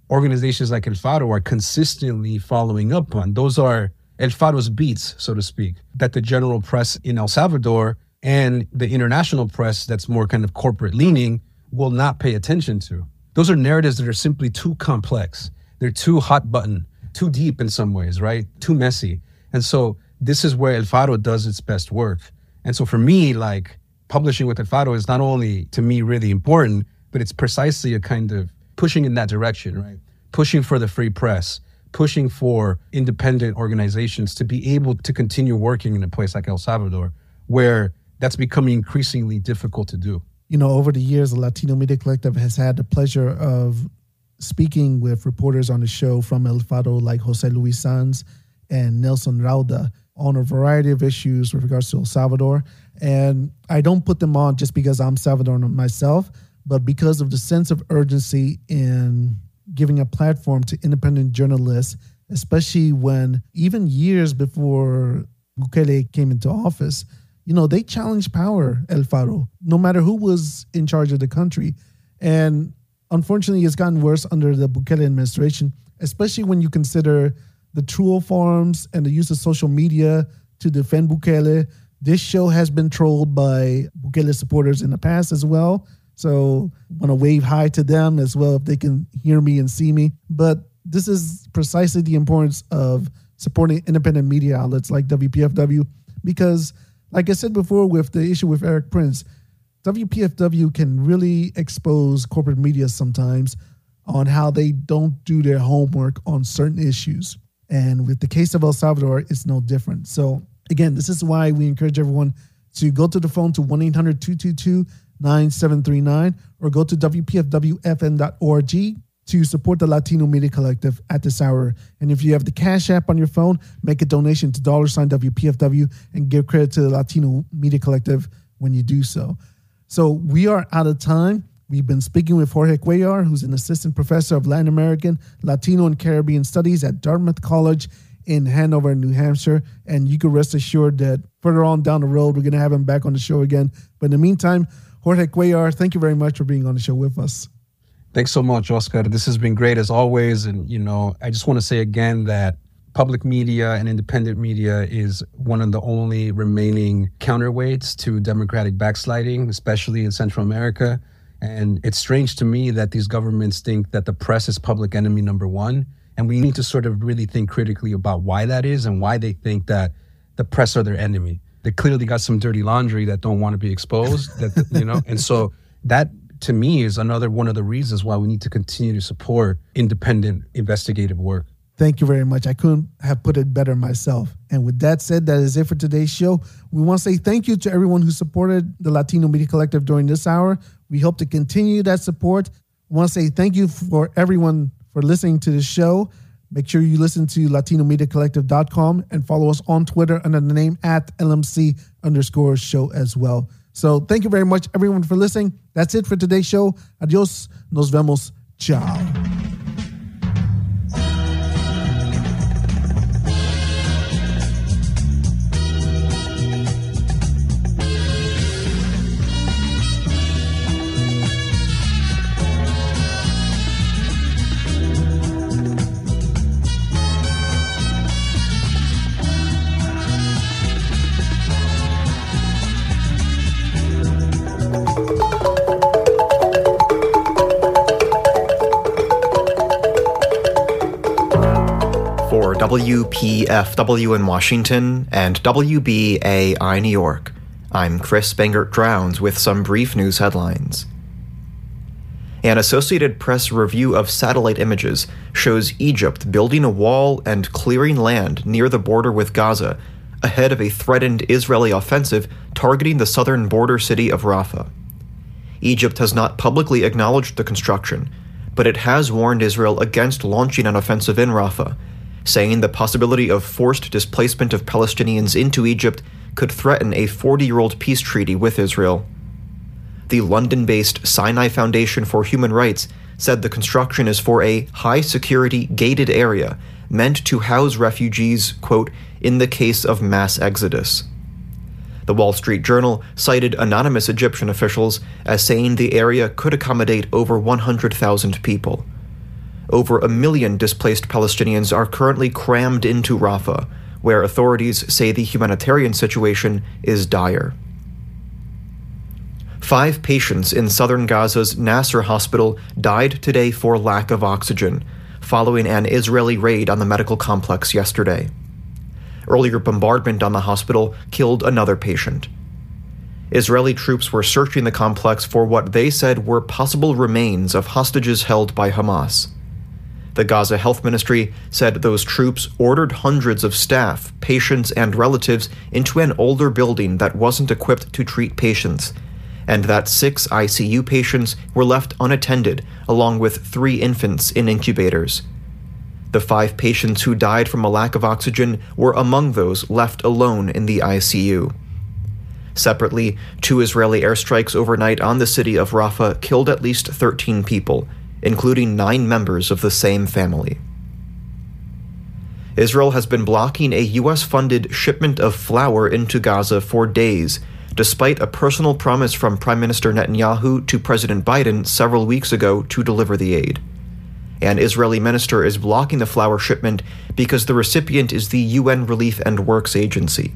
organizations like El Faro are consistently following up on. Those are El Faro's beats, so to speak, that the general press in El Salvador and the international press that's more kind of corporate leaning will not pay attention to. Those are narratives that are simply too complex. They're too hot button, too deep in some ways, right? Too messy. And so this is where El Faro does its best work. And so for me, like publishing with El Faro is not only to me really important, but it's precisely a kind of pushing in that direction, right? Pushing for the free press, pushing for independent organizations to be able to continue working in a place like El Salvador, where that's becoming increasingly difficult to do. You know, over the years, the Latino Media Collective has had the pleasure of speaking with reporters on the show from El Faro, like Jose Luis Sanz and Nelson Rauda, on a variety of issues with regards to El Salvador. And I don't put them on just because I'm Salvadoran myself, but because of the sense of urgency in giving a platform to independent journalists, especially when even years before Bukele came into office, you know, they challenged power, El Faro, no matter who was in charge of the country. And unfortunately, it's gotten worse under the Bukele administration, especially when you consider the troll farms and the use of social media to defend Bukele. This show has been trolled by Bukele supporters in the past as well. So I want to wave hi to them as well if they can hear me and see me. But this is precisely the importance of supporting independent media outlets like W P F W, because like I said before with the issue with Erik Prince, W P F W can really expose corporate media sometimes on how they don't do their homework on certain issues. And with the case of El Salvador, it's no different. So again, this is why we encourage everyone to go to the phone to one eight hundred two two two nine seven three nine or go to W P F W F M dot org to support the Latino Media Collective at this hour. And if you have the Cash App on your phone, make a donation to dollar sign W P F W and give credit to the Latino Media Collective when you do so. So we are out of time. We've been speaking with Jorge Cuellar, who's an assistant professor of Latin American, Latino, and Caribbean Studies at Dartmouth College in Hanover, New Hampshire. And you can rest assured that further on down the road, we're going to have him back on the show again. But in the meantime, Jorge Cuellar, thank you very much for being on the show with us. Thanks so much, Oscar. This has been great as always. And, you know, I just want to say again that public media and independent media is one of the only remaining counterweights to democratic backsliding, especially in Central America. And it's strange to me that these governments think that the press is public enemy number one. And we need to sort of really think critically about why that is and why they think that the press are their enemy. They clearly got some dirty laundry that don't want to be exposed, that, you know, and so that to me is another one of the reasons why we need to continue to support independent investigative work. Thank you very much. I couldn't have put it better myself. And with that said, that is it for today's show. We want to say thank you to everyone who supported the Latino Media Collective during this hour. We hope to continue that support. I want to say thank you for everyone for listening to this show. Make sure you listen to latino media collective dot com and follow us on Twitter under the name at L M C underscore show as well. So thank you very much, everyone, for listening. That's it for today's show. Adios. Nos vemos. Ciao. W P F W in Washington and W B A I New York. I'm Chris Bangert-Drowns with some brief news headlines. An Associated Press review of satellite images shows Egypt building a wall and clearing land near the border with Gaza, ahead of a threatened Israeli offensive targeting the southern border city of Rafah. Egypt has not publicly acknowledged the construction, but it has warned Israel against launching an offensive in Rafah, saying the possibility of forced displacement of Palestinians into Egypt could threaten a forty-year-old peace treaty with Israel. The London-based Sinai Foundation for Human Rights said the construction is for a high-security gated area meant to house refugees, quote, in the case of mass exodus. The Wall Street Journal cited anonymous Egyptian officials as saying the area could accommodate over one hundred thousand people. Over a million displaced Palestinians are currently crammed into Rafah, where authorities say the humanitarian situation is dire. Five patients in southern Gaza's Nasser Hospital died today for lack of oxygen, following an Israeli raid on the medical complex yesterday. Earlier bombardment on the hospital killed another patient. Israeli troops were searching the complex for what they said were possible remains of hostages held by Hamas. The Gaza Health Ministry said those troops ordered hundreds of staff, patients, and relatives into an older building that wasn't equipped to treat patients, and that six I C U patients were left unattended, along with three infants in incubators. The five patients who died from a lack of oxygen were among those left alone in the I C U. Separately, two Israeli airstrikes overnight on the city of Rafah killed at least thirteen people, including nine members of the same family. Israel has been blocking a U S-funded shipment of flour into Gaza for days, despite a personal promise from Prime Minister Netanyahu to President Biden several weeks ago to deliver the aid. An Israeli minister is blocking the flour shipment because the recipient is the U N Relief and Works Agency.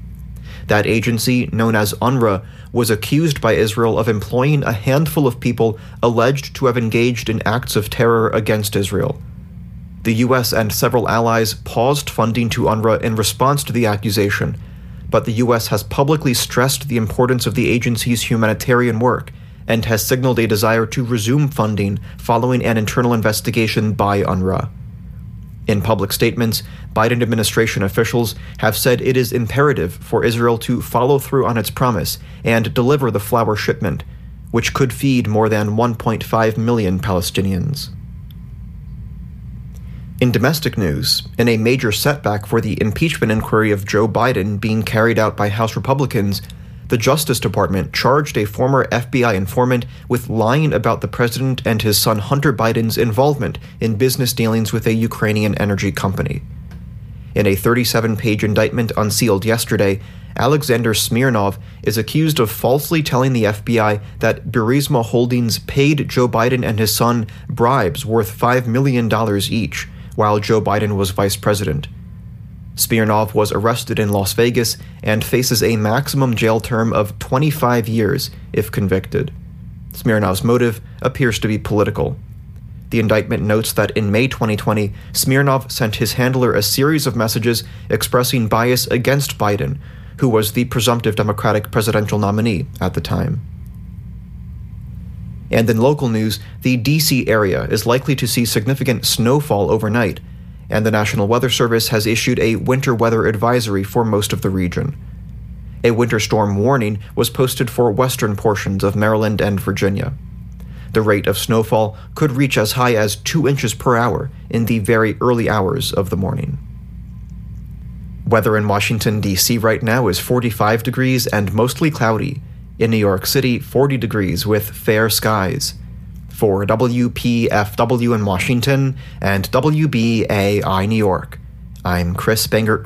That agency, known as UNRWA, was accused by Israel of employing a handful of people alleged to have engaged in acts of terror against Israel. The U S and several allies paused funding to UNRWA in response to the accusation, but the U S has publicly stressed the importance of the agency's humanitarian work and has signaled a desire to resume funding following an internal investigation by UNRWA. In public statements, Biden administration officials have said it is imperative for Israel to follow through on its promise and deliver the flour shipment, which could feed more than one point five million Palestinians. In domestic news, in a major setback for the impeachment inquiry of Joe Biden being carried out by House Republicans, the Justice Department charged a former F B I informant with lying about the president and his son Hunter Biden's involvement in business dealings with a Ukrainian energy company. In a thirty-seven page indictment unsealed yesterday, Alexander Smirnov is accused of falsely telling the F B I that Burisma Holdings paid Joe Biden and his son bribes worth five million dollars each while Joe Biden was vice president. Smirnov was arrested in Las Vegas and faces a maximum jail term of twenty-five years if convicted. Smirnov's motive appears to be political. The indictment notes that in May twenty twenty, Smirnov sent his handler a series of messages expressing bias against Biden, who was the presumptive Democratic presidential nominee at the time. And in local news, the D C area is likely to see significant snowfall overnight, and the National Weather Service has issued a winter weather advisory for most of the region. A winter storm warning was posted for western portions of Maryland and Virginia. The rate of snowfall could reach as high as two inches per hour in the very early hours of the morning. Weather in Washington, D C right now is forty-five degrees and mostly cloudy. In New York City, forty degrees with fair skies. For W P F W in Washington and W B A I New York, I'm Chris Bangert-Drowns.